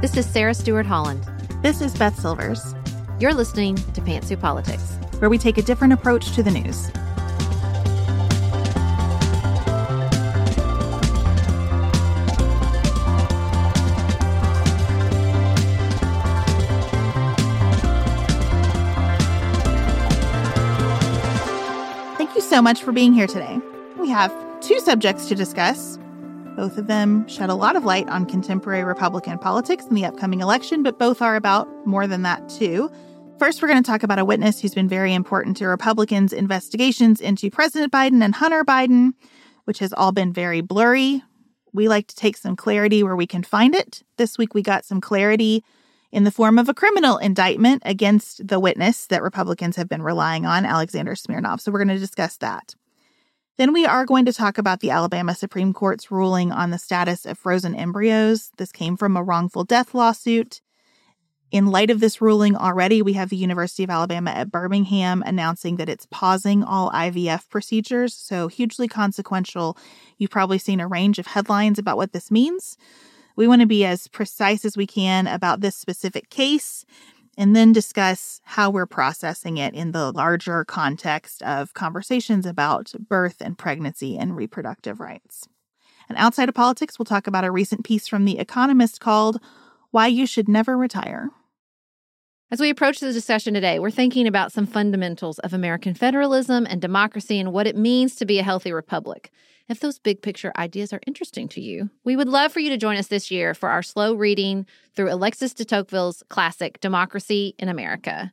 This is Sarah Stewart Holland. This is Beth Silvers. You're listening to Pantsuit Politics, where we take a different approach to the news. Thank you so much for being here today. We have two subjects to discuss. Both of them shed a lot of light on contemporary Republican politics in the upcoming election, but both are about more than that, too. First, we're going to talk about a witness who's been very important to Republicans' investigations into President Biden and Hunter Biden, which has all been very blurry. We like to take some clarity where we can find it. This week, we got some clarity in the form of a criminal indictment against the witness that Republicans have been relying on, Alexander Smirnov. So we're going to discuss that. Then we are going to talk about the Alabama Supreme Court's ruling on the status of frozen embryos. This came from a wrongful death lawsuit. In light of this ruling already, we have the University of Alabama at Birmingham announcing that it's pausing all IVF procedures, so hugely consequential. You've probably seen a range of headlines about what this means. We want to be as precise as we can about this specific case and then discuss how we're processing it in the larger context of conversations about birth and pregnancy and reproductive rights. And outside of politics, we'll talk about a recent piece from The Economist called Why You Should Never Retire. As we approach the discussion today, we're thinking about some fundamentals of American federalism and democracy and what it means to be a healthy republic. If those big picture ideas are interesting to you, we would love for you to join us this year for our slow reading through Alexis de Tocqueville's classic, Democracy in America.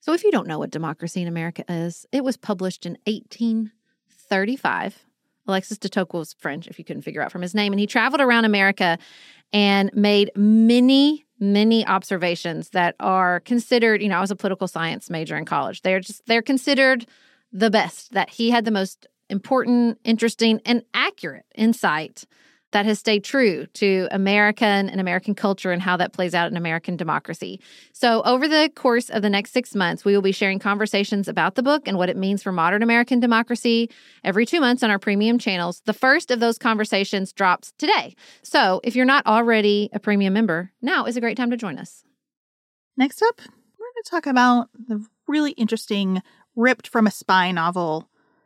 So if you don't know what Democracy in America is, it was published in 1835. Alexis de Tocqueville was French, if you couldn't figure out from his name, and he traveled around America and made many observations that are considered, I was a political science major in college. They're considered the best, that he had the most important, interesting, and accurate insight that has stayed true to American and American culture and how that plays out in American democracy. So over the course of the next 6 months, we will be sharing conversations about the book and what it means for modern American democracy every 2 months on our premium channels. The first of those conversations drops today. So if you're not already a premium member, now is a great time to join us. Next up, we're going to talk about the really interesting, ripped from a spy novel,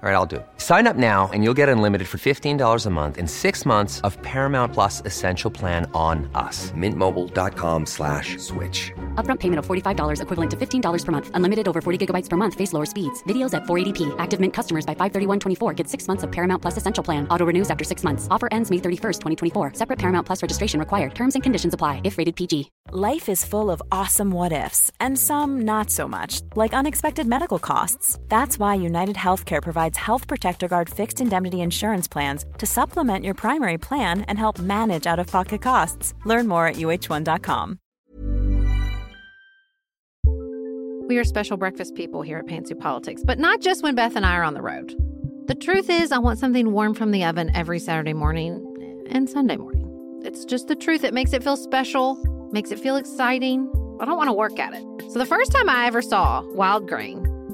All right, I'll do it. Sign up now and you'll get unlimited for $15 a month and 6 months of Paramount Plus Essential Plan on us. MintMobile.com/switch. Upfront payment of $45 equivalent to $15 per month. Unlimited over 40 gigabytes per month. Face lower speeds. Videos at 480p. Active Mint customers by 531.24 get 6 months of Paramount Plus Essential Plan. Auto renews after 6 months. Offer ends May 31st, 2024. Separate Paramount Plus registration required. Terms and conditions apply if rated PG. Life is full of awesome what-ifs and some not so much, like unexpected medical costs. That's why United Healthcare provides Health Protector Guard fixed indemnity insurance plans to supplement your primary plan and help manage out-of-pocket costs. Learn more at uh1.com. We are special breakfast people here at Pantsuit Politics, but not just when Beth and I are on the road. The truth is, I want something warm from the oven every Saturday morning and Sunday morning. It's just the truth. It makes it feel special, makes it feel exciting. I don't want to work at it. So the first time I ever saw Wild Grain,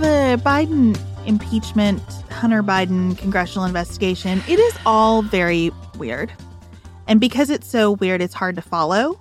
The Biden impeachment, Hunter Biden congressional investigation, it is all very weird. And because it's so weird, it's hard to follow.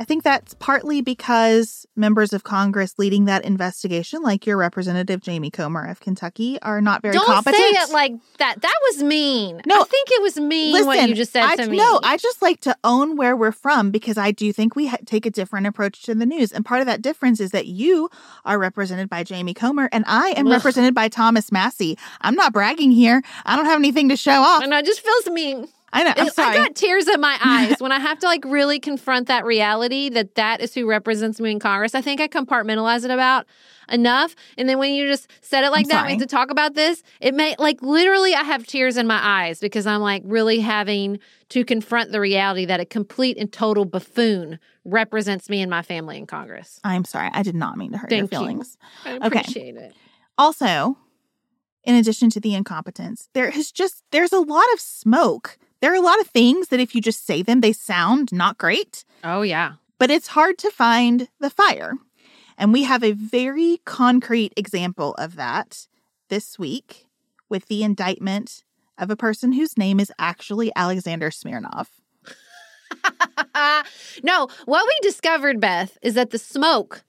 I think that's partly because members of Congress leading that investigation, like your Representative Jamie Comer of Kentucky, are not very competent. Don't say it like that. That was mean. No, I think it was mean what you just said to me. No, I just like to own where we're from because I do think we take a different approach to the news. And part of that difference is that you are represented by Jamie Comer and I am represented by Thomas Massey. I'm not bragging here. I don't have anything to show off. And it just feels mean. I know. I'm sorry. I got tears in my eyes when I have to like really confront that reality that is who represents me in Congress. I think I compartmentalize it about enough. And then when you just said it like I'm that, we have to talk about this. It may like literally I have tears in my eyes because I'm like really having to confront the reality that a complete and total buffoon represents me and my family in Congress. I'm sorry. I did not mean to hurt your feelings. Thank you. I appreciate it. Also, in addition to the incompetence, there's a lot of smoke. There are a lot of things that if you just say them, they sound not great. Oh, yeah. But it's hard to find the fire. And we have a very concrete example of that this week with the indictment of a person whose name is actually Alexander Smirnov. No, what we discovered, Beth, is that the smoke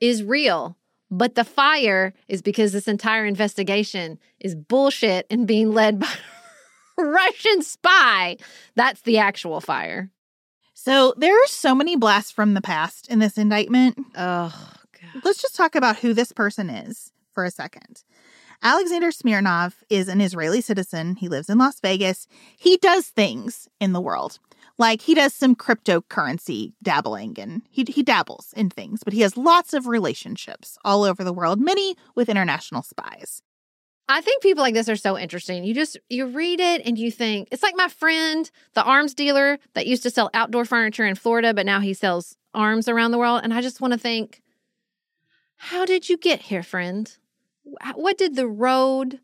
is real. But the fire is because this entire investigation is bullshit and being led by Russian spy. That's the actual fire. So there are so many blasts from the past in this indictment. Oh, God. Let's just talk about who this person is for a second. Alexander Smirnov is an Israeli citizen. He lives in Las Vegas. He does things in the world. Like, he does some cryptocurrency dabbling, and he dabbles in things. But he has lots of relationships all over the world, many with international spies. I think people like this are so interesting. You read it and you think, it's like my friend, the arms dealer that used to sell outdoor furniture in Florida, but now he sells arms around the world. And I just want to think, how did you get here, friend? What did the road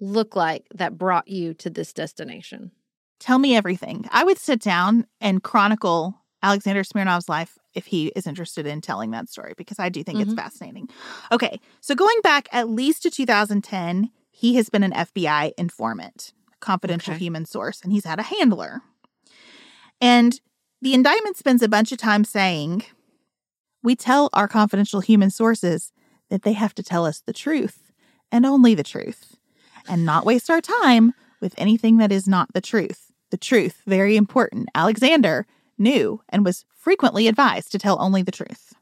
look like that brought you to this destination? Tell me everything. I would sit down and chronicle Alexander Smirnov's life if he is interested in telling that story, because I do think it's fascinating. Okay, so going back at least to 2010, he has been an FBI informant, confidential human source, and he's had a handler. And the indictment spends a bunch of time saying, we tell our confidential human sources that they have to tell us the truth and only the truth and not waste our time with anything that is not the truth. The truth, very important. Alexander knew and was frequently advised to tell only the truth.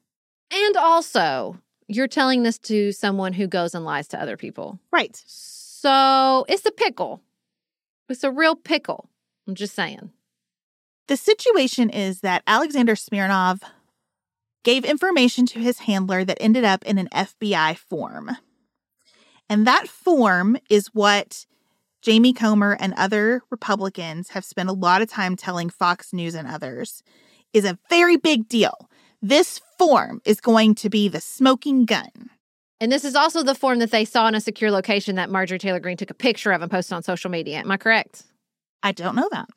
And also, you're telling this to someone who goes and lies to other people. Right. So it's a pickle. It's a real pickle. I'm just saying. The situation is that Alexander Smirnov gave information to his handler that ended up in an FBI form. And that form is what Jamie Comer and other Republicans have spent a lot of time telling Fox News and others is a very big deal. This form is going to be the smoking gun. And this is also the form that they saw in a secure location that Marjorie Taylor Greene took a picture of and posted on social media. Am I correct? I don't know that.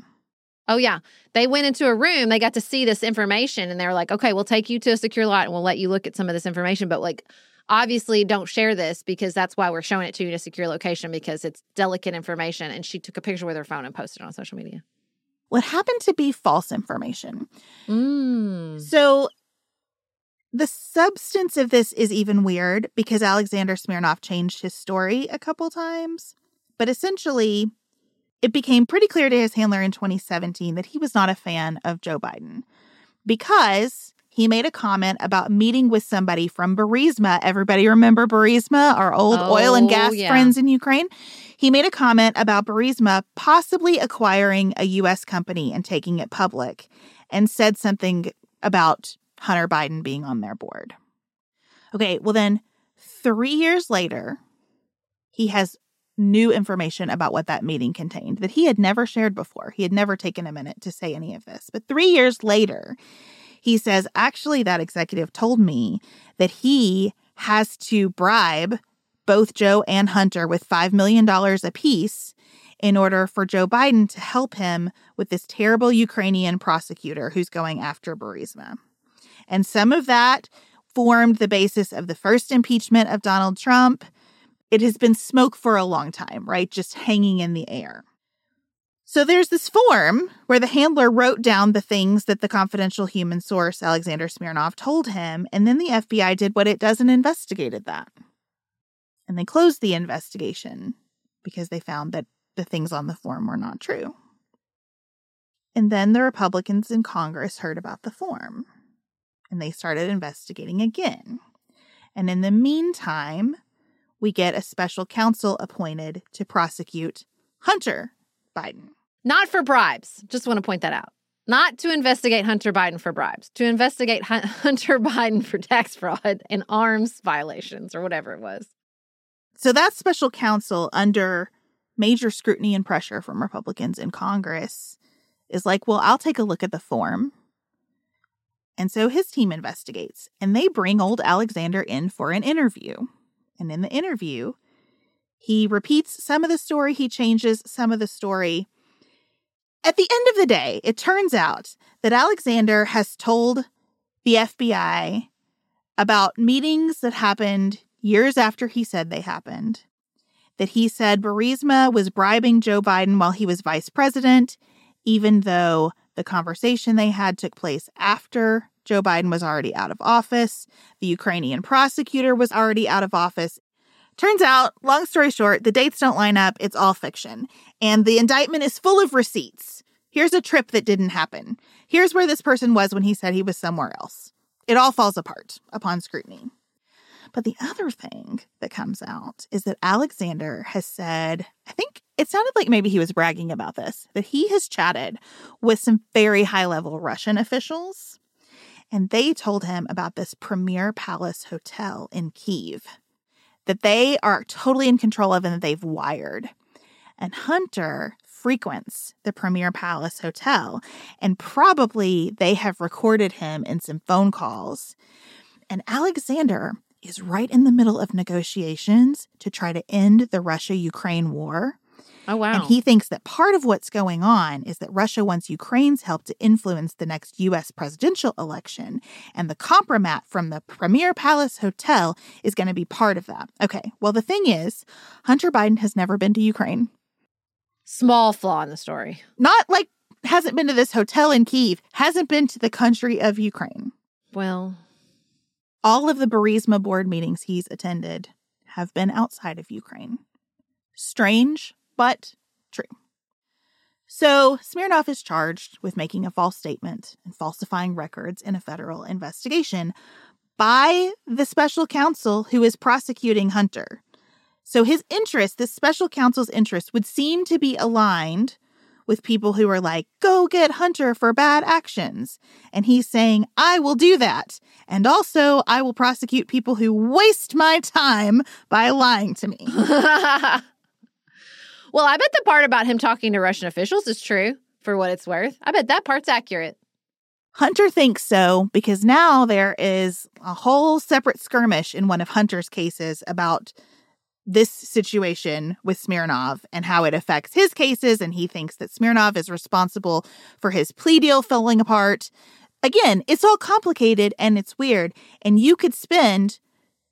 Oh, yeah. They went into a room. They got to see this information and they were like, okay, we'll take you to a secure lot and we'll let you look at some of this information. But like, obviously, don't share this because that's why we're showing it to you in a secure location because it's delicate information. And she took a picture with her phone and posted it on social media. What happened to be false information? So the substance of this is even weird because Alexander Smirnov changed his story a couple times. But essentially, it became pretty clear to his handler in 2017 that he was not a fan of Joe Biden because he made a comment about meeting with somebody from Burisma. Everybody remember Burisma, our old oil and gas friends in Ukraine? He made a comment about Burisma possibly acquiring a U.S. company and taking it public and said something about Hunter Biden being on their board. Okay, well then, 3 years later, he has new information about what that meeting contained that he had never shared before. He had never taken a minute to say any of this. But 3 years later, he says, actually, that executive told me that he has to bribe both Joe and Hunter with $5 million apiece in order for Joe Biden to help him with this terrible Ukrainian prosecutor who's going after Burisma. And some of that formed the basis of the first impeachment of Donald Trump. It has been smoke for a long time, right? Just hanging in the air. So there's this form where the handler wrote down the things that the confidential human source, Alexander Smirnov, told him, and then the FBI did what it does and investigated that. And they closed the investigation because they found that the things on the form were not true. And then the Republicans in Congress heard about the form, and they started investigating again. And in the meantime, we get a special counsel appointed to prosecute Hunter Biden. Not for bribes. Just want to point that out. Not to investigate Hunter Biden for bribes. To investigate Hunter Biden for tax fraud and arms violations or whatever it was. So that special counsel, under major scrutiny and pressure from Republicans in Congress, is like, well, I'll take a look at the form. And so his team investigates. And they bring old Alexander in for an interview. And in the interview, he repeats some of the story, he changes some of the story. At the end of the day, it turns out that Alexander has told the FBI about meetings that happened years after he said they happened, that he said Burisma was bribing Joe Biden while he was vice president, even though the conversation they had took place after Joe Biden was already out of office, the Ukrainian prosecutor was already out of office. Turns out, long story short, the dates don't line up. It's all fiction. And the indictment is full of receipts. Here's a trip that didn't happen. Here's where this person was when he said he was somewhere else. It all falls apart upon scrutiny. But the other thing that comes out is that Alexander has said, I think it sounded like maybe he was bragging about this, that he has chatted with some very high-level Russian officials. And they told him about this Premier Palace Hotel in Kyiv that they are totally in control of and that they've wired. And Hunter frequents the Premier Palace Hotel, and probably they have recorded him in some phone calls. And Alexander is right in the middle of negotiations to try to end the Russia-Ukraine war. Oh, wow. And he thinks that part of what's going on is that Russia wants Ukraine's help to influence the next U.S. presidential election. And the compromat from the Premier Palace Hotel is going to be part of that. Okay, well, the thing is, Hunter Biden has never been to Ukraine. Small flaw in the story. Not like hasn't been to this hotel in Kyiv, hasn't been to the country of Ukraine. Well, all of the Burisma board meetings he's attended have been outside of Ukraine. Strange, but true. So Smirnov is charged with making a false statement and falsifying records in a federal investigation by the special counsel who is prosecuting Hunter. So his interest, this special counsel's interest, would seem to be aligned with people who are like, go get Hunter for bad actions. And he's saying, I will do that. And also, I will prosecute people who waste my time by lying to me. Well, I bet the part about him talking to Russian officials is true, for what it's worth. I bet that part's accurate. Hunter thinks so, because now there is a whole separate skirmish in one of Hunter's cases about this situation with Smirnov and how it affects his cases, and he thinks that Smirnov is responsible for his plea deal falling apart. Again, it's all complicated and it's weird, and you could spend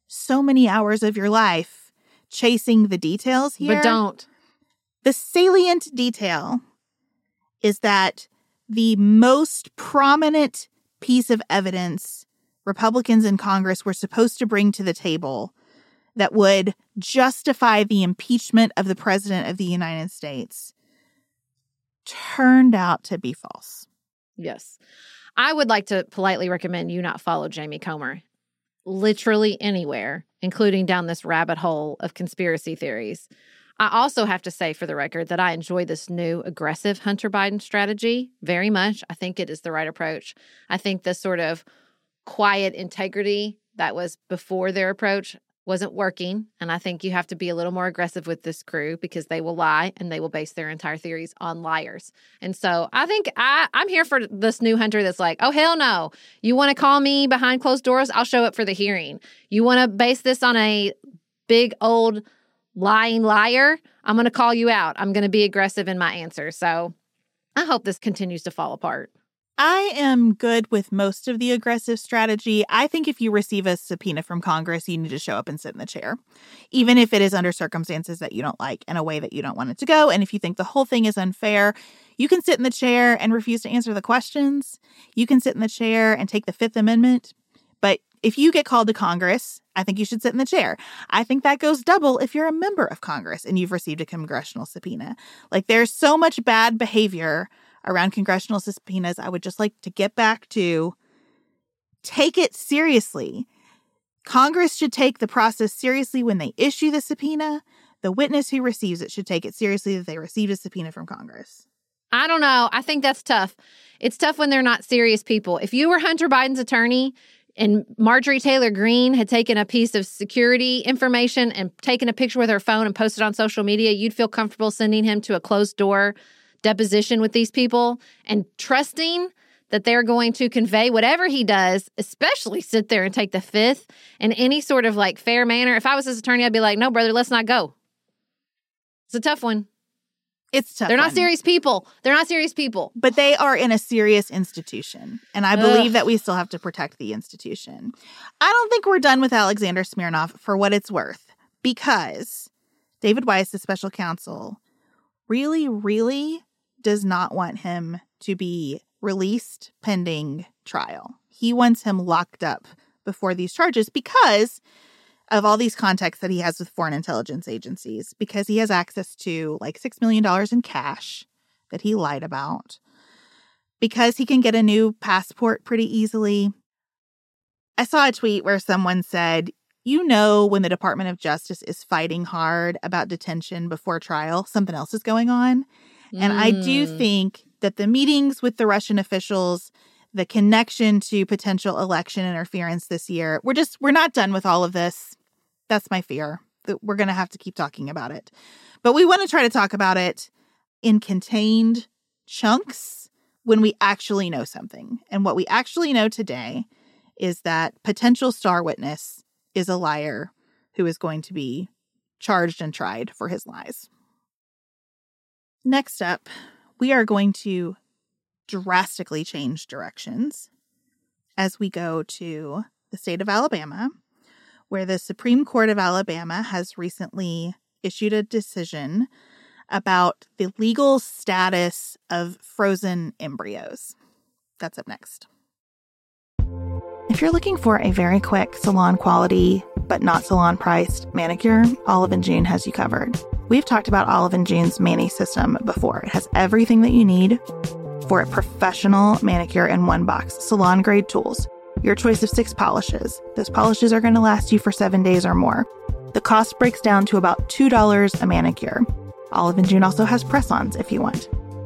so many hours of your life chasing the details here. But don't. The salient detail is that the most prominent piece of evidence Republicans in Congress were supposed to bring to the table that would justify the impeachment of the President of the United States turned out to be false. Yes. I would like to politely recommend you not follow Jamie Comer literally anywhere, including down this rabbit hole of conspiracy theories. I also have to say, for the record, that I enjoy this new aggressive Hunter Biden strategy very much. I think it is the right approach. I think the sort of quiet integrity that was before their approach wasn't working. And I think you have to be a little more aggressive with this crew because they will lie and they will base their entire theories on liars. And so I think I'm here for this new Hunter that's like, oh, hell no. You want to call me behind closed doors? I'll show up for the hearing. You want to base this on a big old lying liar? I'm going to call you out. I'm going to be aggressive in my answer. So I hope this continues to fall apart. I am good with most of the aggressive strategy. I think if you receive a subpoena from Congress, you need to show up and sit in the chair, even if it is under circumstances that you don't like and a way that you don't want it to go. And if you think the whole thing is unfair, you can sit in the chair and refuse to answer the questions. You can sit in the chair and take the Fifth Amendment. But if you get called to Congress, I think you should sit in the chair. I think that goes double if you're a member of Congress and you've received a congressional subpoena. Like, there's so much bad behavior around congressional subpoenas. I would just like to get back to take it seriously. Congress should take the process seriously when they issue the subpoena. The witness who receives it should take it seriously that they received a subpoena from Congress. I don't know. I think that's tough. It's tough when they're not serious people. If you were Hunter Biden's attorney and Marjorie Taylor Greene had taken a piece of security information and taken a picture with her phone and posted on social media, you'd feel comfortable sending him to a closed-door deposition with these people and trusting that they're going to convey whatever he does, especially sit there and take the Fifth in any sort of like fair manner. If I was his attorney, I'd be like, no, brother, let's not go. It's a tough one. It's tough. They're not serious people. They're not serious people. But they are in a serious institution. And I believe that we still have to protect the institution. I don't think we're done with Alexander Smirnov for what it's worth, because David Weiss, the special counsel, really does not want him to be released pending trial. He wants him locked up before these charges because of all these contacts that he has with foreign intelligence agencies, because he has access to like $6 million in cash that he lied about, because he can get a new passport pretty easily. I saw a tweet where someone said, you know, when the Department of Justice is fighting hard about detention before trial, something else is going on. And I do think that the meetings with the Russian officials, the connection to potential election interference this year, we're not done with all of this. That's my fear, that we're going to have to keep talking about it. But we want to try to talk about it in contained chunks when we actually know something. And what we actually know today is that potential star witness is a liar who is going to be charged and tried for his lies. Next up, we are going to drastically change directions as we go to the state of Alabama, where the Supreme Court of Alabama has recently issued a decision about the legal status of frozen embryos. That's up next. If you're looking for a very quick salon quality, but not salon priced manicure, Olive & June has you covered. We've talked about Olive & June's Manny system before. It has everything that you need for a professional manicure in one box. Salon-grade tools, your choice of 6 polishes. Those polishes are going to last you for 7 days or more. The cost breaks down to about $2 a manicure. Olive & June also has press-ons if you want.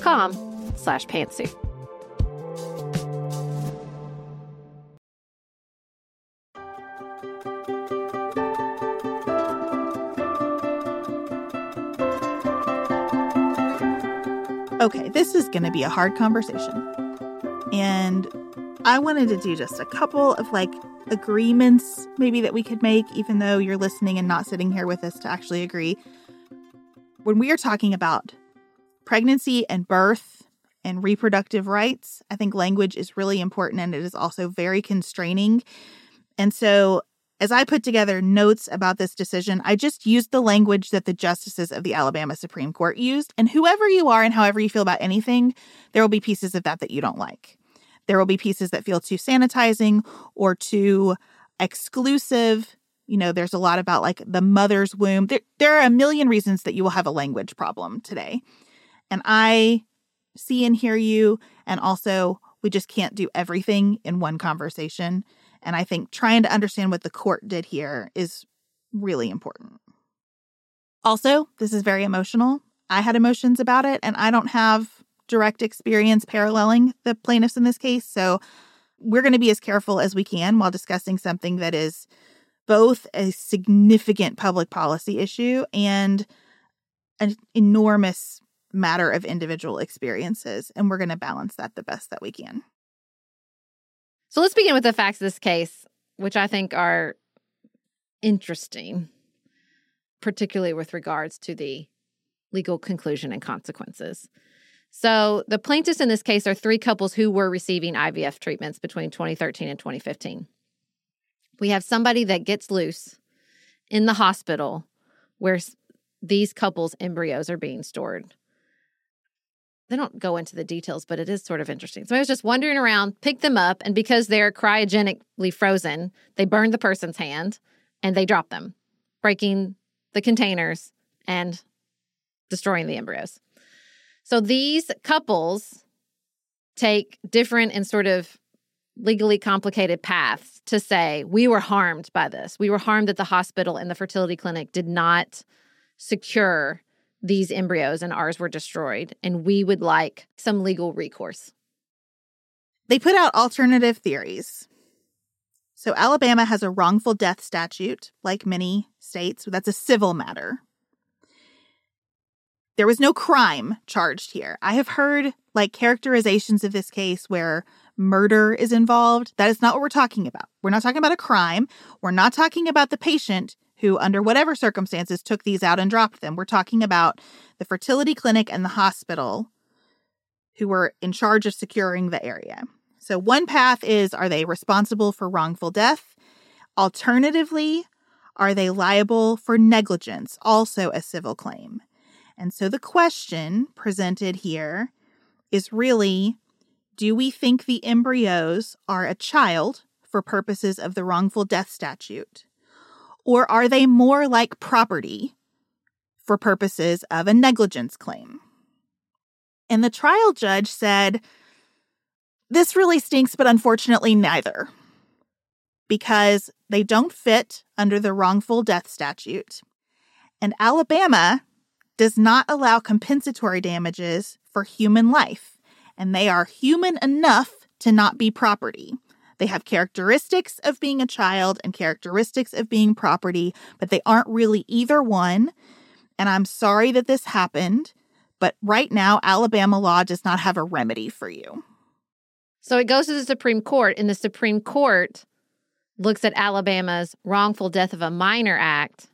.com/pantsuit. Okay, this is going to be a hard conversation. And I wanted to do just a couple of agreements maybe that we could make, even though you're listening and not sitting here with us to actually agree. When we are talking about pregnancy and birth and reproductive rights, I think language is really important, and it is also very constraining. And so as I put together notes about this decision, I just used the language that the justices of the Alabama Supreme Court used. And whoever you are and however you feel about anything, there will be pieces of that that you don't like. There will be pieces that feel too sanitizing or too exclusive. You know, there's a lot about the mother's womb. There are a million reasons that you will have a language problem today. And I see and hear you, and also we just can't do everything in one conversation. And I think trying to understand what the court did here is really important. Also, this is very emotional. I had emotions about it, and I don't have direct experience paralleling the plaintiffs in this case. So we're going to be as careful as we can while discussing something that is both a significant public policy issue and an enormous matter of individual experiences, and we're going to balance that the best that we can. So let's begin with the facts of this case, which I think are interesting, particularly with regards to the legal conclusion and consequences. So the plaintiffs in this case are three couples who were receiving IVF treatments between 2013 and 2015. We have somebody that gets loose in the hospital where these couples' embryos are being stored. They don't go into the details, but it is sort of interesting. So I was just wandering around, picked them up, and because they're cryogenically frozen, they burn the person's hand and they drop them, breaking the containers and destroying the embryos. So these couples take different and sort of legally complicated paths to say, we were harmed by this. We were harmed that the hospital and the fertility clinic did not secure these embryos and ours were destroyed, and we would like some legal recourse. They put out alternative theories. So Alabama has a wrongful death statute, like many states. That's a civil matter. There was no crime charged here. I have heard characterizations of this case where murder is involved. That is not what we're talking about. We're not talking about a crime. We're not talking about the patient who, under whatever circumstances, took these out and dropped them. We're talking about the fertility clinic and the hospital who were in charge of securing the area. So one path is, are they responsible for wrongful death? Alternatively, are they liable for negligence, also a civil claim? And so the question presented here is really, do we think the embryos are a child for purposes of the wrongful death statute? Or are they more like property for purposes of a negligence claim? And the trial judge said, this really stinks, but unfortunately neither, because they don't fit under the wrongful death statute. And Alabama does not allow compensatory damages for human life, and they are human enough to not be property. They have characteristics of being a child and characteristics of being property, but they aren't really either one. And I'm sorry that this happened, but right now, Alabama law does not have a remedy for you. So it goes to the Supreme Court, and the Supreme Court looks at Alabama's Wrongful Death of a Minor Act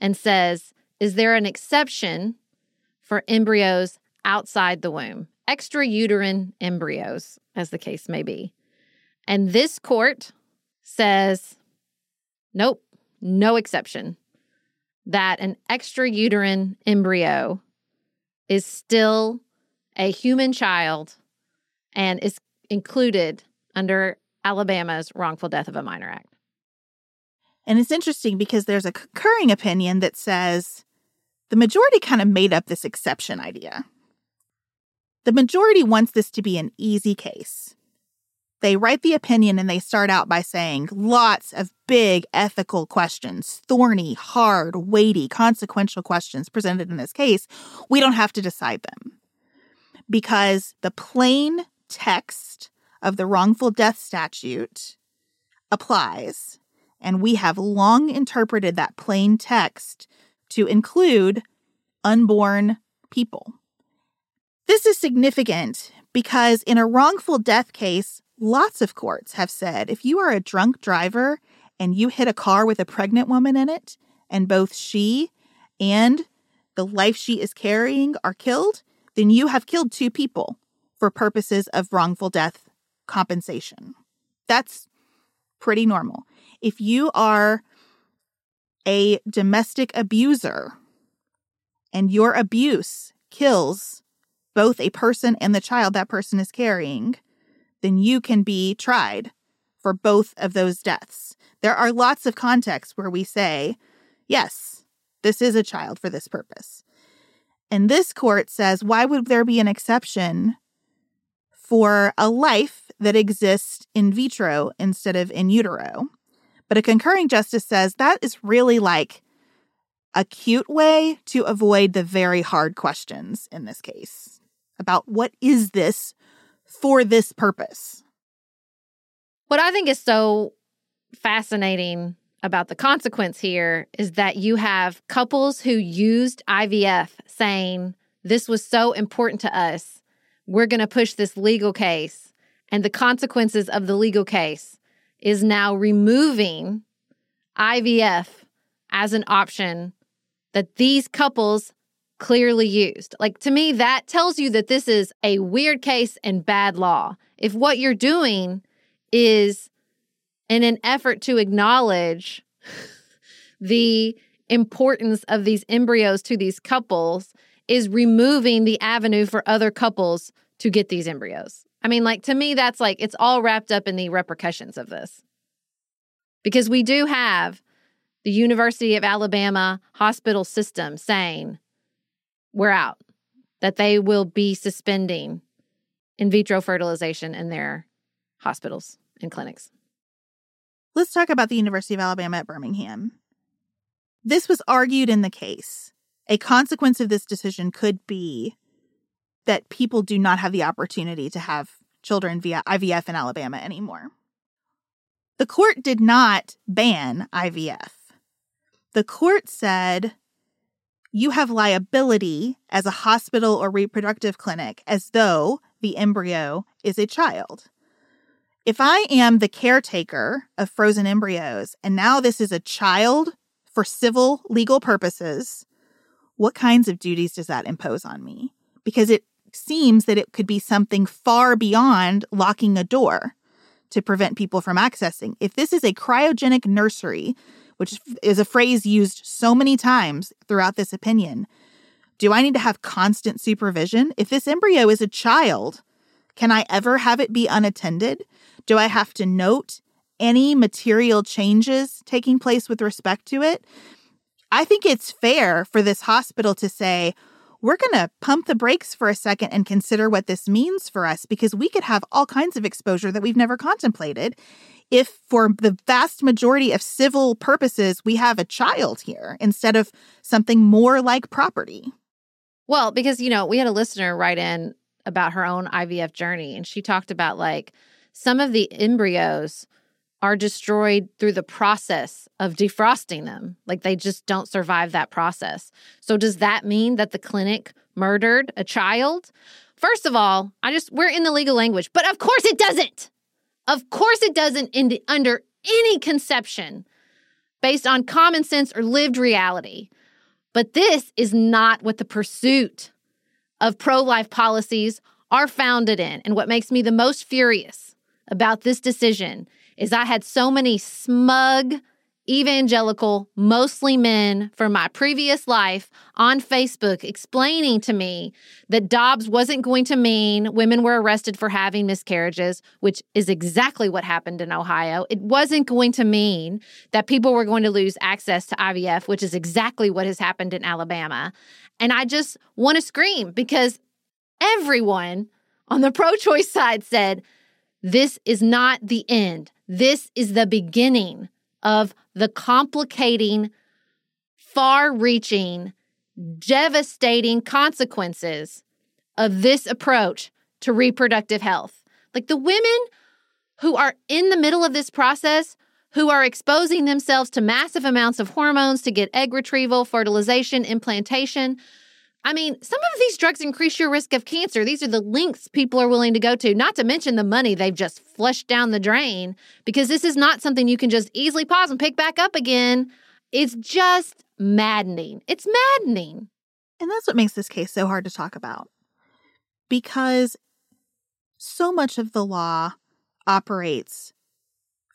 and says, is there an exception for embryos outside the womb? Extrauterine embryos, as the case may be. And this court says, nope, no exception, that an extrauterine embryo is still a human child and is included under Alabama's Wrongful Death of a Minor Act. And it's interesting because there's a concurring opinion that says the majority kind of made up this exception idea. The majority wants this to be an easy case. They write the opinion and they start out by saying lots of big ethical questions, thorny, hard, weighty, consequential questions presented in this case. We don't have to decide them because the plain text of the wrongful death statute applies. And we have long interpreted that plain text to include unborn people. This is significant because in a wrongful death case, lots of courts have said if you are a drunk driver and you hit a car with a pregnant woman in it, and both she and the life she is carrying are killed, then you have killed two people for purposes of wrongful death compensation. That's pretty normal. If you are a domestic abuser and your abuse kills both a person and the child that person is carrying, then you can be tried for both of those deaths. There are lots of contexts where we say, yes, this is a child for this purpose. And this court says, why would there be an exception for a life that exists in vitro instead of in utero? But a concurring justice says that is really like a cute way to avoid the very hard questions in this case about what is this for this purpose. What I think is so fascinating about the consequence here is that you have couples who used IVF saying, this was so important to us, we're going to push this legal case. And the consequences of the legal case is now removing IVF as an option that these couples clearly used. Like, to me, that tells you that this is a weird case and bad law. If what you're doing is in an effort to acknowledge the importance of these embryos to these couples, is removing the avenue for other couples to get these embryos. I mean, like, to me, that's like, it's all wrapped up in the repercussions of this. Because we do have the University of Alabama hospital system saying, we're out, that they will be suspending in vitro fertilization in their hospitals and clinics. Let's talk about the University of Alabama at Birmingham. This was argued in the case. A consequence of this decision could be that people do not have the opportunity to have children via IVF in Alabama anymore. The court did not ban IVF. The court said, you have liability as a hospital or reproductive clinic as though the embryo is a child. If I am the caretaker of frozen embryos and now this is a child for civil legal purposes, what kinds of duties does that impose on me? Because it seems that it could be something far beyond locking a door to prevent people from accessing. If this is a cryogenic nursery, which is a phrase used so many times throughout this opinion, do I need to have constant supervision? If this embryo is a child, can I ever have it be unattended? Do I have to note any material changes taking place with respect to it? I think it's fair for this hospital to say, we're going to pump the brakes for a second and consider what this means for us, because we could have all kinds of exposure that we've never contemplated if, for the vast majority of civil purposes, we have a child here instead of something more like property. Well, because, you know, we had a listener write in about her own IVF journey, and she talked about, like, some of the embryos are destroyed through the process of defrosting them. Like, they just don't survive that process. So does that mean that the clinic murdered a child? First of all, we're in the legal language, but of course it doesn't. Of course it doesn't under any conception based on common sense or lived reality. But this is not what the pursuit of pro-life policies are founded in. And what makes me the most furious about this decision is I had so many smug, evangelical, mostly men from my previous life on Facebook explaining to me that Dobbs wasn't going to mean women were arrested for having miscarriages, which is exactly what happened in Ohio. It wasn't going to mean that people were going to lose access to IVF, which is exactly what has happened in Alabama. And I just want to scream, because everyone on the pro-choice side said, this is not the end. This is the beginning of the complicating, far-reaching, devastating consequences of this approach to reproductive health. Like, the women who are in the middle of this process, who are exposing themselves to massive amounts of hormones to get egg retrieval, fertilization, implantation. I mean, some of these drugs increase your risk of cancer. These are the lengths people are willing to go to, not to mention the money they've just flushed down the drain, because this is not something you can just easily pause and pick back up again. It's just maddening. It's maddening. And that's what makes this case so hard to talk about, because so much of the law operates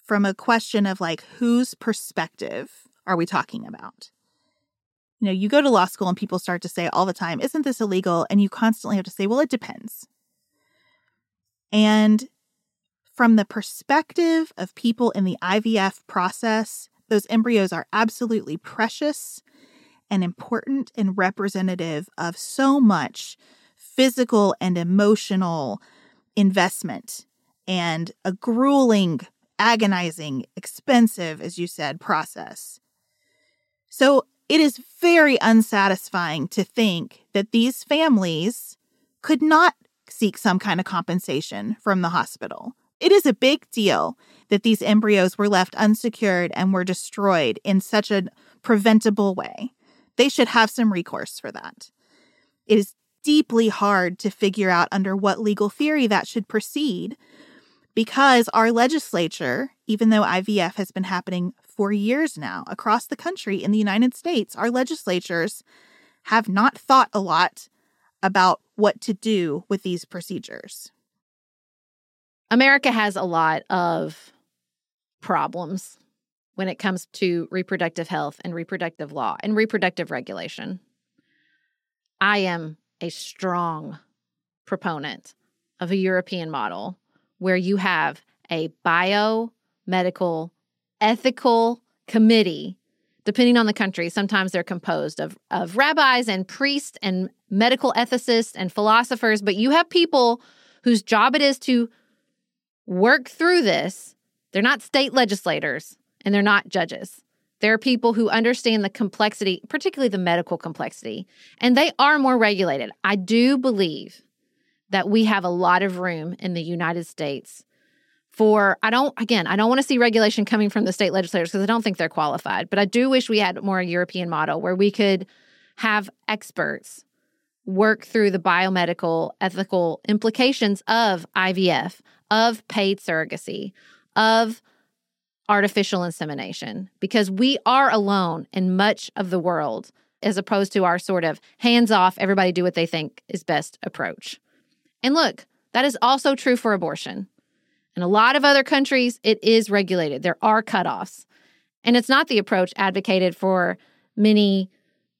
from a question of, like, whose perspective are we talking about? You know, you go to law school and people start to say all the time, isn't this illegal? And you constantly have to say, well, it depends. And from the perspective of people in the IVF process, those embryos are absolutely precious and important and representative of so much physical and emotional investment and a grueling, agonizing, expensive, as you said, process. So it is very unsatisfying to think that these families could not seek some kind of compensation from the hospital. It is a big deal that these embryos were left unsecured and were destroyed in such a preventable way. They should have some recourse for that. It is deeply hard to figure out under what legal theory that should proceed, because our legislature, even though IVF has been happening for years now across the country in the United States, our legislatures have not thought a lot about what to do with these procedures. America has a lot of problems when it comes to reproductive health and reproductive law and reproductive regulation. I am a strong proponent of a European model where you have a biomedical ethical committee, depending on the country. Sometimes they're composed of rabbis and priests and medical ethicists and philosophers, but you have people whose job it is to work through this. They're not state legislators and they're not judges. They're people who understand the complexity, particularly the medical complexity, and they are more regulated. I do believe that we have a lot of room in the United States I don't want to see regulation coming from the state legislators, because I don't think they're qualified. But I do wish we had more a European model where we could have experts work through the biomedical, ethical implications of IVF, of paid surrogacy, of artificial insemination, because we are alone in much of the world as opposed to our sort of hands-off, everybody do what they think is best approach. And look, that is also true for abortion. In a lot of other countries, it is regulated. There are cutoffs. And it's not the approach advocated for many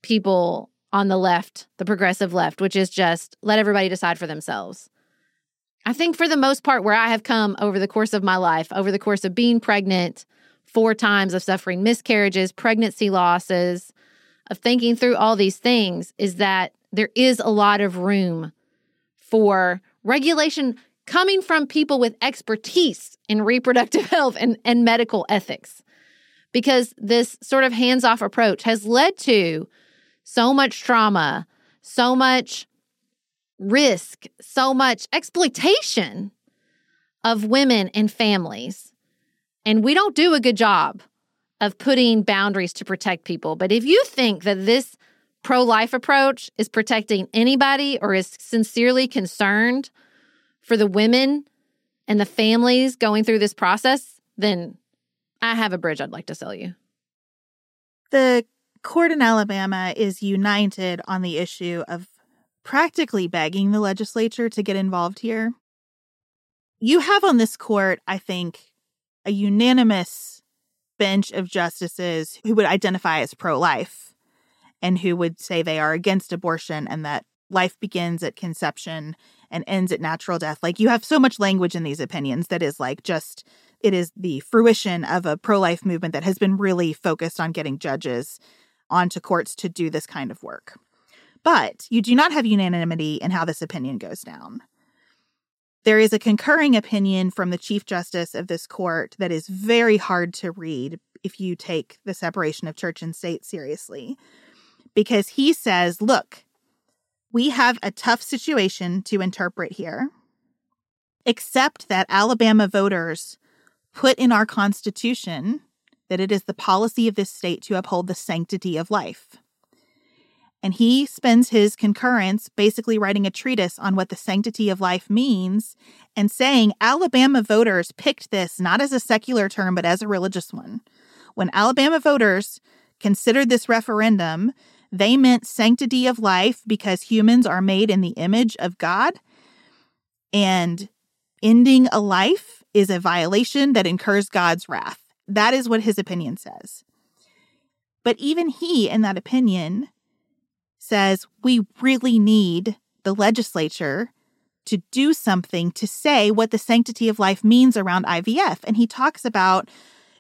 people on the left, the progressive left, which is just let everybody decide for themselves. I think for the most part where I have come over the course of my life, over the course of being pregnant 4 times, of suffering miscarriages, pregnancy losses, of thinking through all these things, is that there is a lot of room for regulation coming from people with expertise in reproductive health and medical ethics, because this sort of hands-off approach has led to so much trauma, so much risk, so much exploitation of women and families. And we don't do a good job of putting boundaries to protect people. But if you think that this pro-life approach is protecting anybody or is sincerely concerned for the women and the families going through this process, then I have a bridge I'd like to sell you. The court in Alabama is united on the issue of practically begging the legislature to get involved here. You have on this court, I think, a unanimous bench of justices who would identify as pro-life and who would say they are against abortion and that life begins at conception and ends at natural death. Like, you have so much language in these opinions that is like just, it is the fruition of a pro-life movement that has been really focused on getting judges onto courts to do this kind of work. But you do not have unanimity in how this opinion goes down. There is a concurring opinion from the Chief Justice of this court that is very hard to read if you take the separation of church and state seriously, because he says, look, we have a tough situation to interpret here, except that Alabama voters put in our Constitution that it is the policy of this state to uphold the sanctity of life. And he spends his concurrence basically writing a treatise on what the sanctity of life means and saying Alabama voters picked this not as a secular term, but as a religious one. When Alabama voters considered this referendum, they meant sanctity of life because humans are made in the image of God, and ending a life is a violation that incurs God's wrath. That is what his opinion says. But even he, in that opinion, says we really need the legislature to do something to say what the sanctity of life means around IVF. And he talks about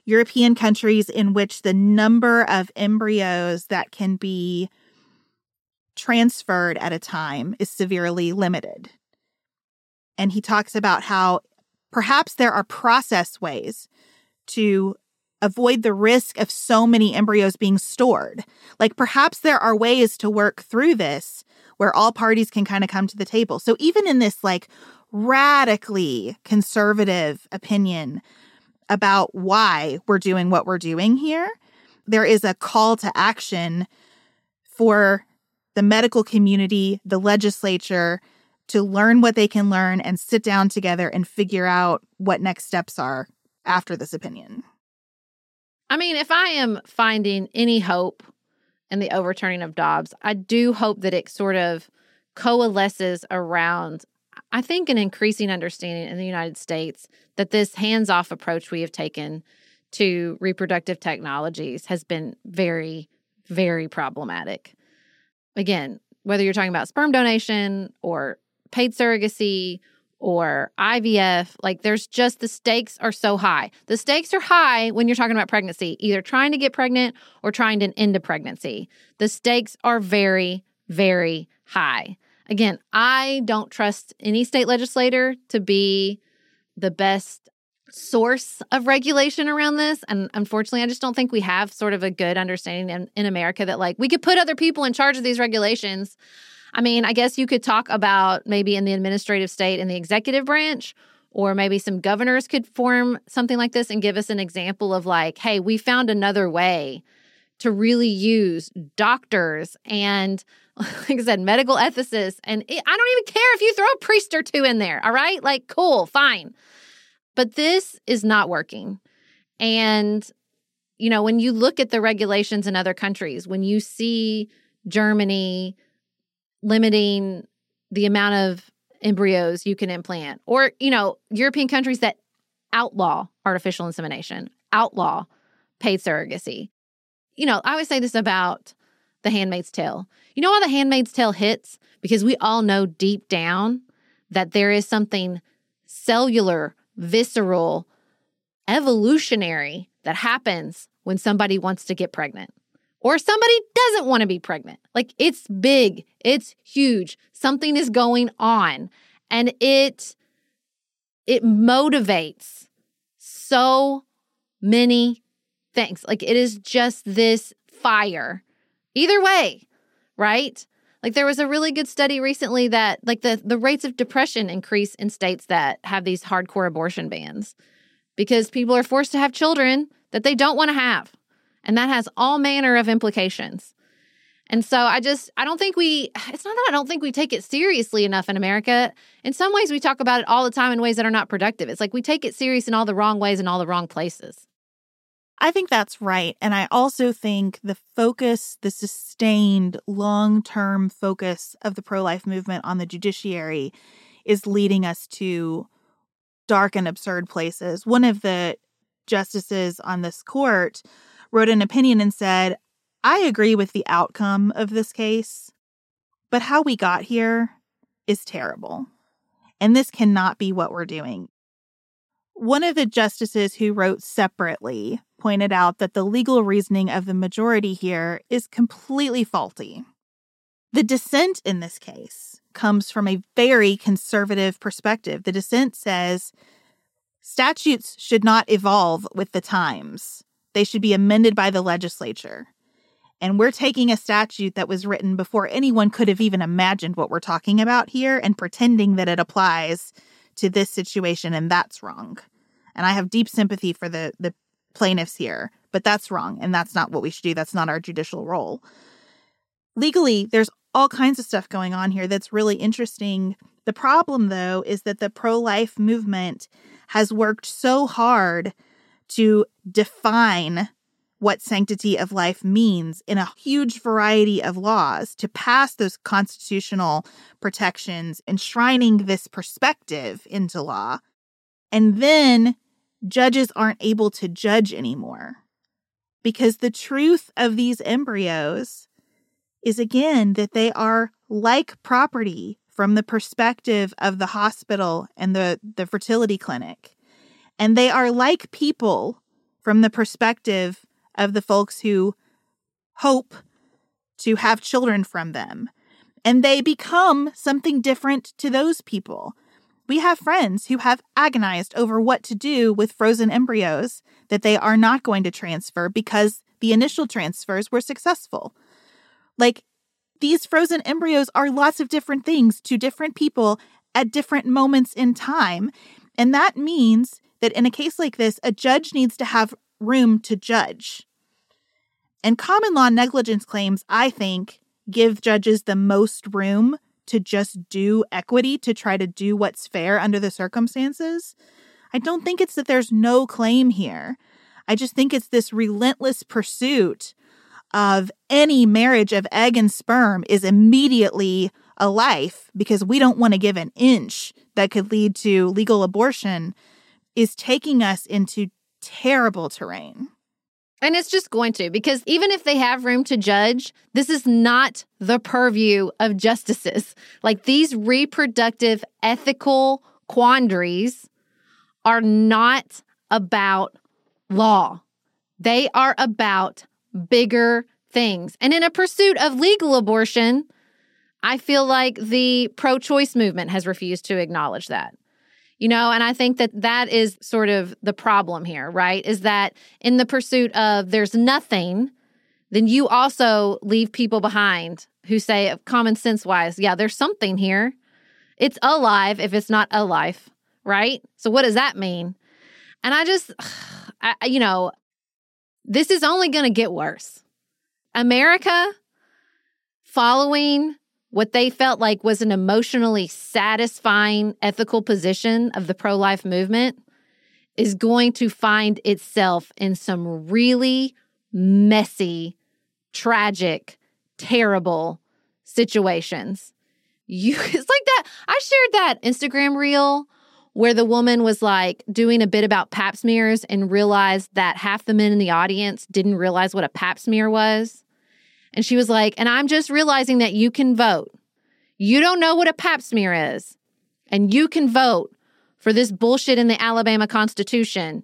European countries in which the number of embryos that can be transferred at a time is severely limited. And he talks about how perhaps there are process ways to avoid the risk of so many embryos being stored. Like, perhaps there are ways to work through this where all parties can kind of come to the table. So even in this like radically conservative opinion about why we're doing what we're doing here, there is a call to action for the medical community, the legislature, to learn what they can learn and sit down together and figure out what next steps are after this opinion. I mean, if I am finding any hope in the overturning of Dobbs, I do hope that it sort of coalesces around, I think, an increasing understanding in the United States that this hands-off approach we have taken to reproductive technologies has been very, very problematic. Again, whether you're talking about sperm donation or paid surrogacy or IVF, like, there's just, the stakes are so high. The stakes are high when you're talking about pregnancy, either trying to get pregnant or trying to end a pregnancy. The stakes are very, very high. Again, I don't trust any state legislator to be the best source of regulation around this. And unfortunately, I just don't think we have sort of a good understanding in America that, like, we could put other people in charge of these regulations. I mean, I guess you could talk about maybe in the administrative state and the executive branch, or maybe some governors could form something like this and give us an example of like, hey, we found another way to really use doctors and, like I said, medical ethicists. And I don't even care if you throw a priest or two in there, all right? Like, cool, fine. But this is not working. And, you know, when you look at the regulations in other countries, when you see Germany limiting the amount of embryos you can implant, or, you know, European countries that outlaw artificial insemination, outlaw paid surrogacy. You know, I always say this about The Handmaid's Tale. You know why The Handmaid's Tale hits? Because we all know deep down that there is something cellular, visceral, evolutionary that happens when somebody wants to get pregnant or somebody doesn't want to be pregnant. Like, it's big. It's huge. Something is going on. And it motivates so many things. Like, it is just this fire. Either way, right? Like, there was a really good study recently that, like, the rates of depression increase in states that have these hardcore abortion bans because people are forced to have children that they don't want to have. And that has all manner of implications. And so it's not that I don't think we take it seriously enough in America. In some ways, we talk about it all the time in ways that are not productive. It's like we take it serious in all the wrong ways and all the wrong places. I think that's right. And I also think the sustained long-term focus of the pro-life movement on the judiciary is leading us to dark and absurd places. One of the justices on this court wrote an opinion and said, I agree with the outcome of this case, but how we got here is terrible. And this cannot be what we're doing. One of the justices who wrote separately pointed out that the legal reasoning of the majority here is completely faulty. The dissent in this case comes from a very conservative perspective. The dissent says statutes should not evolve with the times. They should be amended by the legislature. And we're taking a statute that was written before anyone could have even imagined what we're talking about here and pretending that it applies to this situation, and that's wrong. And I have deep sympathy for the plaintiffs here, but that's wrong, and that's not what we should do. That's not our judicial role. Legally, there's all kinds of stuff going on here that's really interesting. The problem, though, is that the pro-life movement has worked so hard to define what sanctity of life means in a huge variety of laws, to pass those constitutional protections, enshrining this perspective into law. And then judges aren't able to judge anymore because the truth of these embryos is, again, that they are like property from the perspective of the hospital and the fertility clinic. And they are like people from the perspective of the folks who hope to have children from them. And they become something different to those people. We have friends who have agonized over what to do with frozen embryos that they are not going to transfer because the initial transfers were successful. Like, these frozen embryos are lots of different things to different people at different moments in time. And that means that in a case like this, a judge needs to have room to judge. And common law negligence claims, I think, give judges the most room to just do equity, to try to do what's fair under the circumstances. I don't think it's that there's no claim here. I just think it's this relentless pursuit of any marriage of egg and sperm is immediately a life because we don't want to give an inch that could lead to legal abortion is taking us into terrible terrain. And it's just going to, because even if they have room to judge, this is not the purview of justices. Like, these reproductive ethical quandaries are not about law. They are about bigger things. And in a pursuit of legal abortion, I feel like the pro-choice movement has refused to acknowledge that. You know, and I think that is sort of the problem here, right? Is that in the pursuit of there's nothing, then you also leave people behind who say, common sense wise, yeah, there's something here. It's alive if it's not a life, right? So what does that mean? And I this is only going to get worse. America following what they felt like was an emotionally satisfying ethical position of the pro-life movement is going to find itself in some really messy, tragic, terrible situations. It's like that. I shared that Instagram reel where the woman was like doing a bit about pap smears and realized that half the men in the audience didn't realize what a pap smear was. And she was like, and I'm just realizing that you can vote. You don't know what a pap smear is. And you can vote for this bullshit in the Alabama Constitution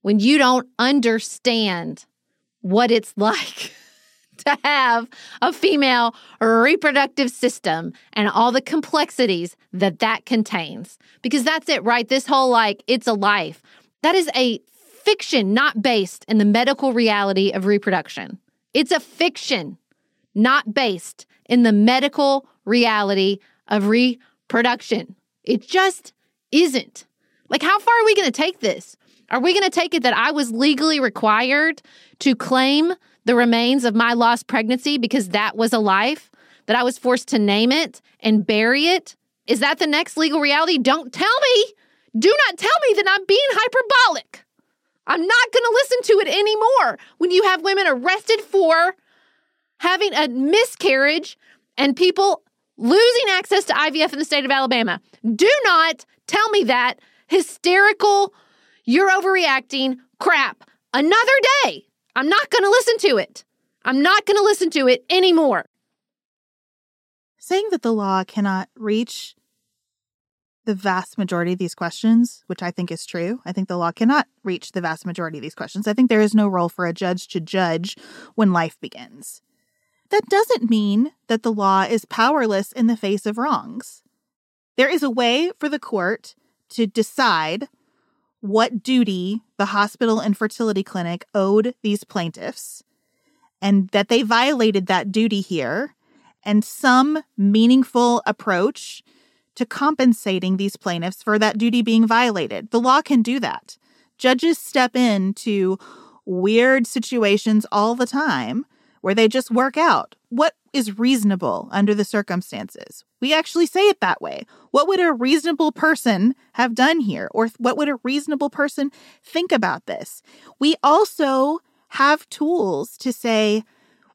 when you don't understand what it's like. to have a female reproductive system and all the complexities that that contains. Because that's it, right? This whole, like, it's a life. That is a fiction not based in the medical reality of reproduction. It's a fiction not based in the medical reality of reproduction. It just isn't. Like, how far are we going to take this? Are we going to take it that I was legally required to claim the remains of my lost pregnancy because that was a life, that I was forced to name it and bury it? Is that the next legal reality? Don't tell me. Do not tell me that I'm being hyperbolic. I'm not going to listen to it anymore when you have women arrested for having a miscarriage and people losing access to IVF in the state of Alabama. Do not tell me that hysterical, you're overreacting crap another day. I'm not going to listen to it. I'm not going to listen to it anymore. Saying that the law cannot reach the vast majority of these questions, which I think is true. I think the law cannot reach the vast majority of these questions. I think there is no role for a judge to judge when life begins. That doesn't mean that the law is powerless in the face of wrongs. There is a way for the court to decide what duty the hospital and fertility clinic owed these plaintiffs, and that they violated that duty here, and some meaningful approach to compensating these plaintiffs for that duty being violated. The law can do that. Judges step into weird situations all the time where they just work out what is reasonable under the circumstances. We actually say it that way. What would a reasonable person have done here? Or what would a reasonable person think about this? We also have tools to say,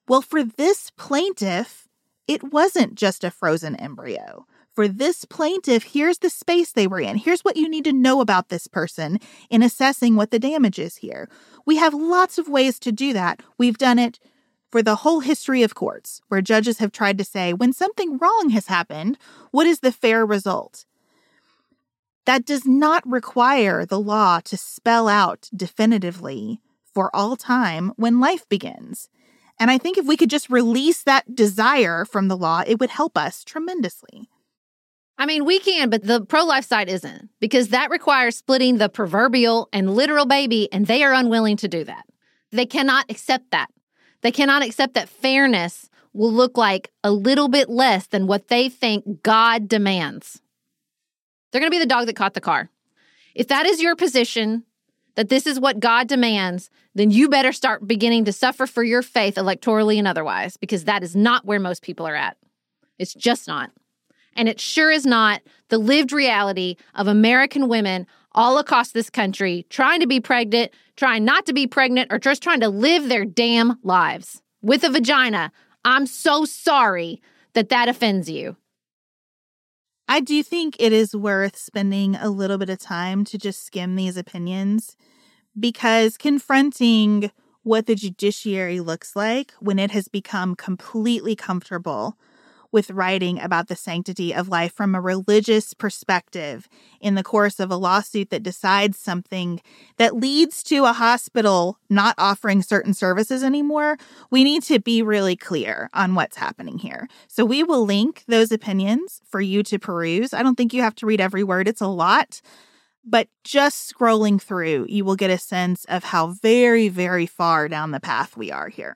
well, for this plaintiff, it wasn't just a frozen embryo. For this plaintiff, here's the space they were in. Here's what you need to know about this person in assessing what the damage is here. We have lots of ways to do that. We've done it for the whole history of courts, where judges have tried to say, when something wrong has happened, what is the fair result? That does not require the law to spell out definitively for all time when life begins. And I think if we could just release that desire from the law, it would help us tremendously. I mean, we can, but the pro-life side isn't, because that requires splitting the proverbial and literal baby, and they are unwilling to do that. They cannot accept that. They cannot accept that fairness will look like a little bit less than what they think God demands. They're going to be the dog that caught the car. If that is your position, that this is what God demands, then you better start beginning to suffer for your faith electorally and otherwise, because that is not where most people are at. It's just not. And it sure is not the lived reality of American women all across this country, trying to be pregnant, trying not to be pregnant, or just trying to live their damn lives with a vagina. I'm so sorry that that offends you. I do think it is worth spending a little bit of time to just skim these opinions, because confronting what the judiciary looks like when it has become completely comfortable with writing about the sanctity of life from a religious perspective in the course of a lawsuit that decides something that leads to a hospital not offering certain services anymore, we need to be really clear on what's happening here. So we will link those opinions for you to peruse. I don't think you have to read every word. It's a lot. But just scrolling through, you will get a sense of how very, very far down the path we are here.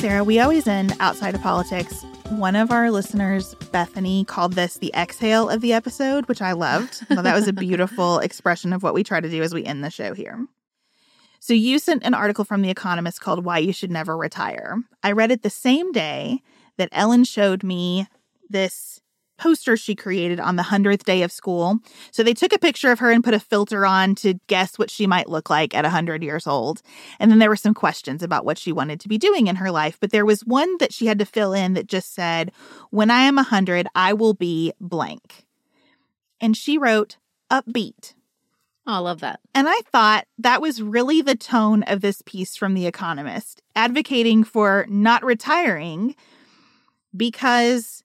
Sarah, we always end outside of politics. One of our listeners, Bethany, called this the exhale of the episode, which I loved. Well, that was a beautiful expression of what we try to do as we end the show here. So you sent an article from The Economist called Why You Should Never Retire. I read it the same day that Ellen showed me this poster she created on the 100th day of school. So they took a picture of her and put a filter on to guess what she might look like at 100 years old. And then there were some questions about what she wanted to be doing in her life. But there was one that she had to fill in that just said, when I am 100, I will be blank. And she wrote upbeat. Oh, I love that. And I thought that was really the tone of this piece from The Economist, advocating for not retiring because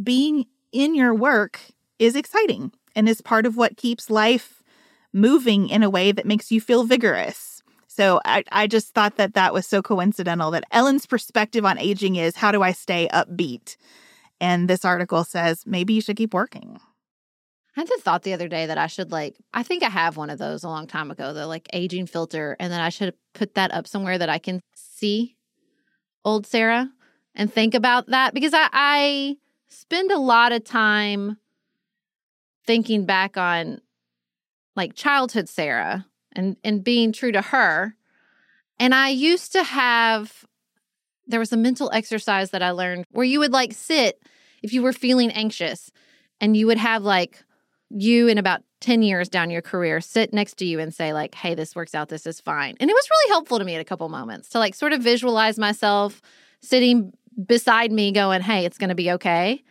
being in your work is exciting and is part of what keeps life moving in a way that makes you feel vigorous. So I just thought that that was so coincidental that Ellen's perspective on aging is, how do I stay upbeat? And this article says, maybe you should keep working. I had the thought the other day that I should, I think I have one of those a long time ago, the aging filter, and then I should put that up somewhere that I can see old Sarah and think about that, because I spend a lot of time thinking back on childhood Sarah and being true to her. And I used to have, there was a mental exercise that I learned where you would sit if you were feeling anxious, and you would have you in about 10 years down your career sit next to you and say hey, this works out. This is fine. And it was really helpful to me at a couple moments to sort of visualize myself sitting beside me going, hey, it's going to be okay.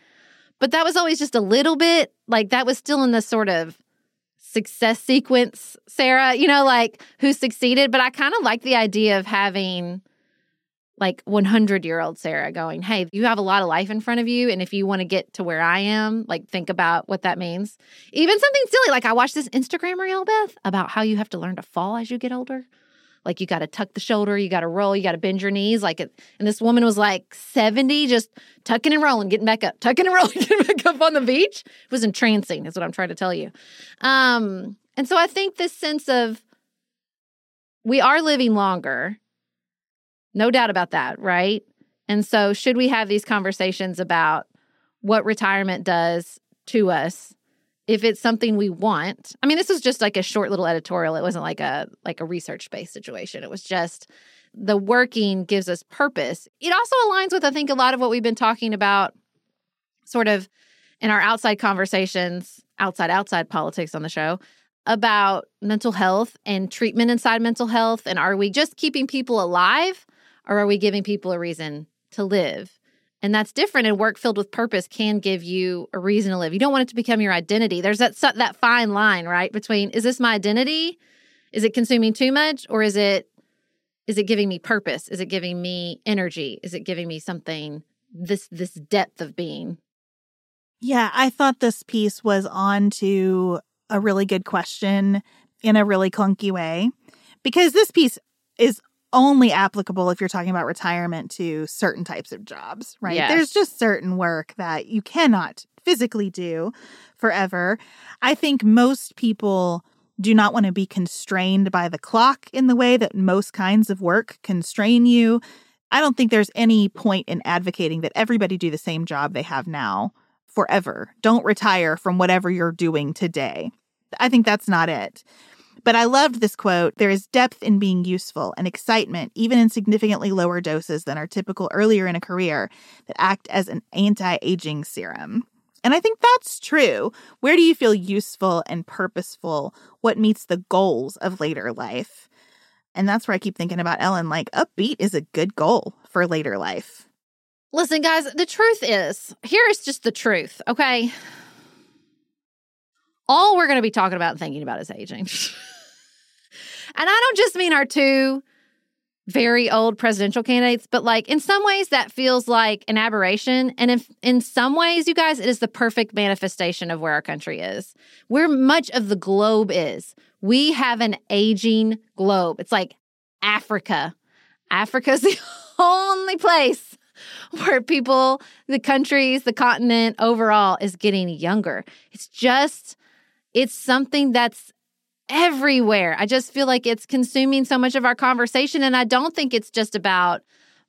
But that was always just a little bit, that was still in the sort of success sequence, Sarah, who succeeded. But I kind of like the idea of having 100-year-old Sarah going, hey, you have a lot of life in front of you. And if you want to get to where I am, think about what that means. Even something silly, I watched this Instagram reel, Beth, about how you have to learn to fall as you get older. Like, you got to tuck the shoulder, you got to roll, you got to bend your knees. Like, and this woman was like 70, just tucking and rolling, getting back up, tucking and rolling, getting back up on the beach. It was entrancing, is what I'm trying to tell you. And so I think this sense of we are living longer, no doubt about that, right? And so should we have these conversations about what retirement does to us? If it's something we want, I mean, this was just like a short little editorial. It wasn't like a research-based situation. It was just the working gives us purpose. It also aligns with, I think, a lot of what we've been talking about sort of in our outside conversations, outside politics on the show, about mental health and treatment inside mental health. And are we just keeping people alive or are we giving people a reason to live? And that's different, and work filled with purpose can give you a reason to live. You don't want it to become your identity. There's that fine line, right, between is this my identity? Is it consuming too much? Or is it giving me purpose? Is it giving me energy? Is it giving me something, this depth of being? Yeah, I thought this piece was on to a really good question in a really clunky way, because this piece is only applicable if you're talking about retirement to certain types of jobs, right? Yes. There's just certain work that you cannot physically do forever. I think most people do not want to be constrained by the clock in the way that most kinds of work constrain you. I don't think there's any point in advocating that everybody do the same job they have now forever. Don't retire from whatever you're doing today. I think that's not it. But I loved this quote. There is depth in being useful and excitement, even in significantly lower doses than are typical earlier in a career, that act as an anti-aging serum. And I think that's true. Where do you feel useful and purposeful? What meets the goals of later life? And that's where I keep thinking about Ellen, like upbeat is a good goal for later life. Listen, guys, the truth is, here is just the truth, okay? All we're going to be talking about and thinking about is aging. And I don't just mean our two very old presidential candidates, but like in some ways that feels like an aberration. And if, in some ways, you guys, it is the perfect manifestation of where our country is, where much of the globe is. We have an aging globe. It's like Africa. Africa's the only place where people, the countries, the continent overall is getting younger. It's just... it's something that's everywhere. I just feel like it's consuming so much of our conversation, and I don't think it's just about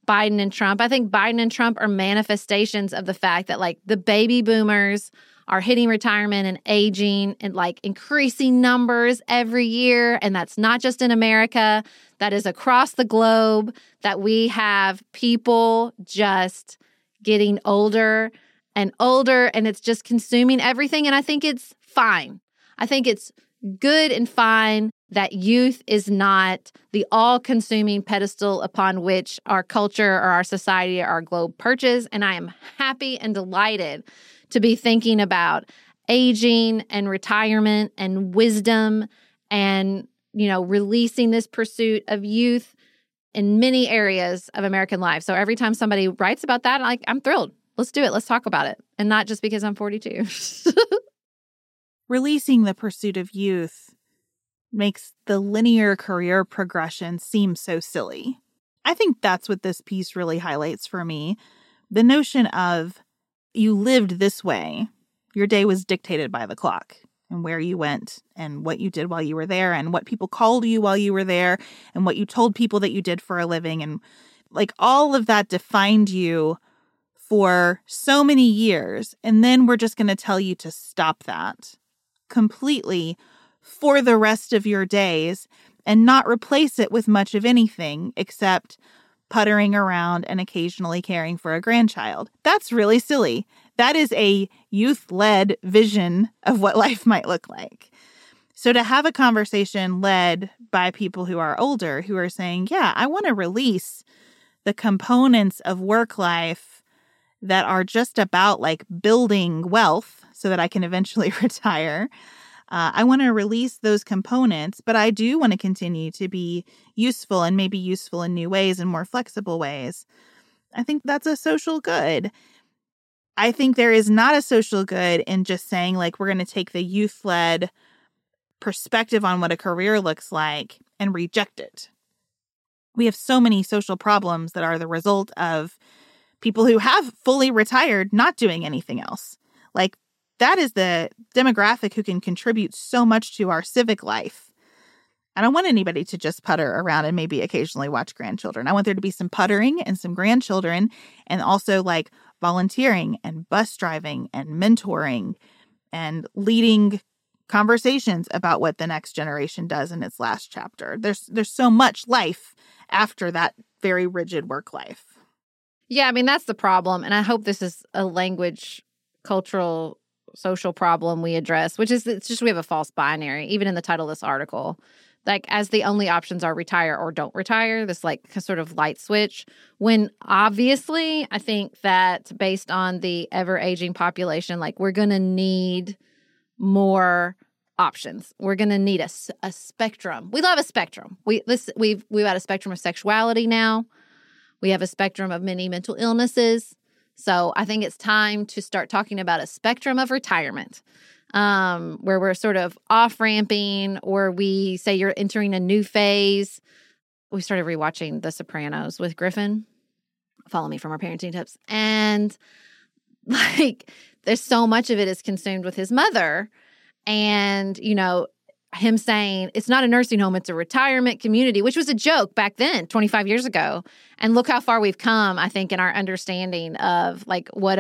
Biden and Trump. I think Biden and Trump are manifestations of the fact that, like, the baby boomers are hitting retirement and aging and, like, increasing numbers every year, and that's not just in America. That is across the globe, that we have people just getting older, and it's just consuming everything, and I think it's fine. I think it's good and fine that youth is not the all-consuming pedestal upon which our culture or our society or our globe perches. And I am happy and delighted to be thinking about aging and retirement and wisdom and, you know, releasing this pursuit of youth in many areas of American life. So every time somebody writes about that, I'm thrilled. Let's do it. Let's talk about it. And not just because I'm 42. Releasing the pursuit of youth makes the linear career progression seem so silly. I think that's what this piece really highlights for me. The notion of you lived this way. Your day was dictated by the clock and where you went and what you did while you were there and what people called you while you were there and what you told people that you did for a living. And like all of that defined you for so many years. And then we're just going to tell you to stop that completely for the rest of your days and not replace it with much of anything except puttering around and occasionally caring for a grandchild. That's really silly. That is a youth-led vision of what life might look like. So to have a conversation led by people who are older, who are saying, yeah, I want to release the components of work life that are just about like building wealth so that I can eventually retire. I want to release those components, but I do want to continue to be useful and maybe useful in new ways and more flexible ways. I think that's a social good. I think there is not a social good in just saying like we're going to take the youth-led perspective on what a career looks like and reject it. We have so many social problems that are the result of people who have fully retired not doing anything else. Like, that is the demographic who can contribute so much to our civic life. I don't want anybody to just putter around and maybe occasionally watch grandchildren. I want there to be some puttering and some grandchildren, and also like volunteering and bus driving and mentoring and leading conversations about what the next generation does in its last chapter. There's so much life after that very rigid work life. Yeah, I mean, that's the problem. And I hope this is a language, cultural, social problem we address, which is it's just we have a false binary, even in the title of this article. Like, as the only options are retire or don't retire, this like sort of light switch, when obviously I think that based on the ever-aging population, like we're going to need more options. We're going to need a spectrum. We love a spectrum. We've got a spectrum of sexuality now. We have a spectrum of many mental illnesses. So I think it's time to start talking about a spectrum of retirement, where we're sort of off-ramping, or we say you're entering a new phase. We started rewatching The Sopranos with Griffin. Follow me for more parenting tips. And like, there's so much of it is consumed with his mother. And, you know, him saying, it's not a nursing home, it's a retirement community, which was a joke back then, 25 years ago. And look how far we've come, I think, in our understanding of, like, what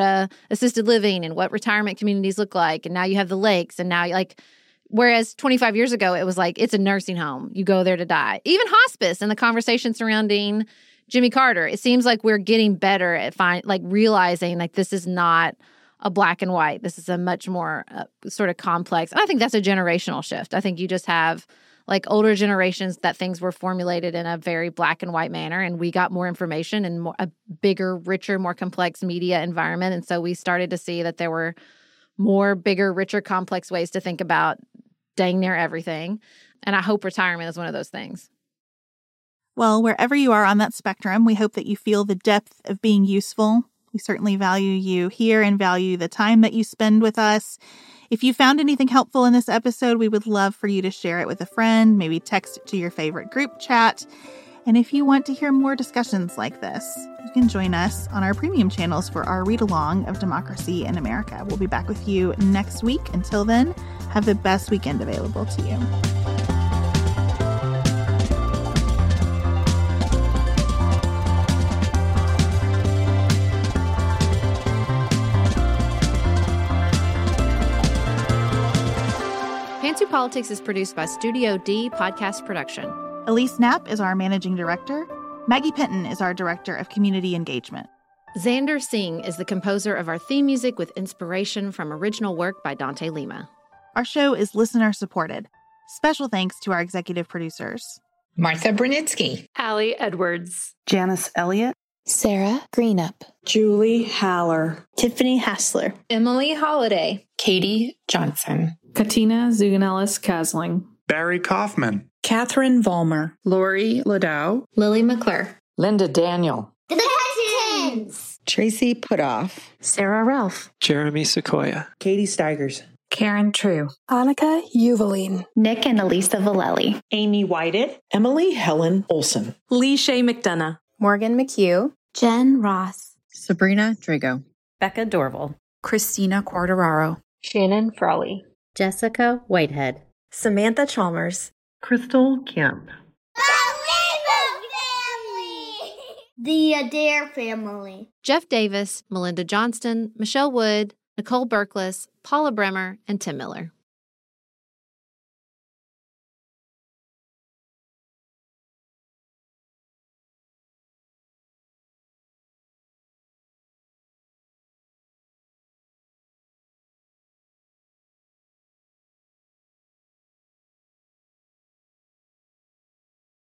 assisted living and what retirement communities look like. And now you have the lakes. And now, like, whereas 25 years ago, it was like, it's a nursing home. You go there to die. Even hospice and the conversation surrounding Jimmy Carter. It seems like we're getting better at realizing, like, this is not a black and white. This is a much more sort of complex. And I think that's a generational shift. I think you just have like older generations that things were formulated in a very black and white manner. And we got more information and a bigger, richer, more complex media environment. And so we started to see that there were more bigger, richer, complex ways to think about dang near everything. And I hope retirement is one of those things. Well, wherever you are on that spectrum, we hope that you feel the depth of being useful. We certainly value you here and value the time that you spend with us. If you found anything helpful in this episode, we would love for you to share it with a friend, maybe text it to your favorite group chat. And if you want to hear more discussions like this, you can join us on our premium channels for our read-along of Democracy in America. We'll be back with you next week. Until then, have the best weekend available to you. Pantsuit Politics is produced by Studio D Podcast Production. Elise Knapp is our managing director. Maggie Penton is our director of community engagement. Xander Singh is the composer of our theme music, with inspiration from original work by Dante Lima. Our show is listener supported. Special thanks to our executive producers, Martha Brunitsky, Allie Edwards, Janice Elliott, Sarah Greenup, Julie Haller, Tiffany Hassler, Emily Holiday, Katie Johnson, Katina Zuganellis-Kasling, Barry Kaufman, Catherine Vollmer, Lori Ladow, Lily McClure, Linda Daniel, The Pettons, Tracy Putoff, Sarah Ralph, Jeremy Sequoia, Katie Steigers, Karen True, Annika Uvaline, Nick and Elisa Vallely, Amy Whited, Emily Helen Olson, Lee Shea McDonough, Morgan McHugh, Jen Ross, Sabrina Drigo, Becca Dorval, Christina Quartararo, Shannon Frawley, Jessica Whitehead, Samantha Chalmers, Crystal Kemp, the Adair family, Jeff Davis, Melinda Johnston, Michelle Wood, Nicole Berkles, Paula Bremer, and Tim Miller.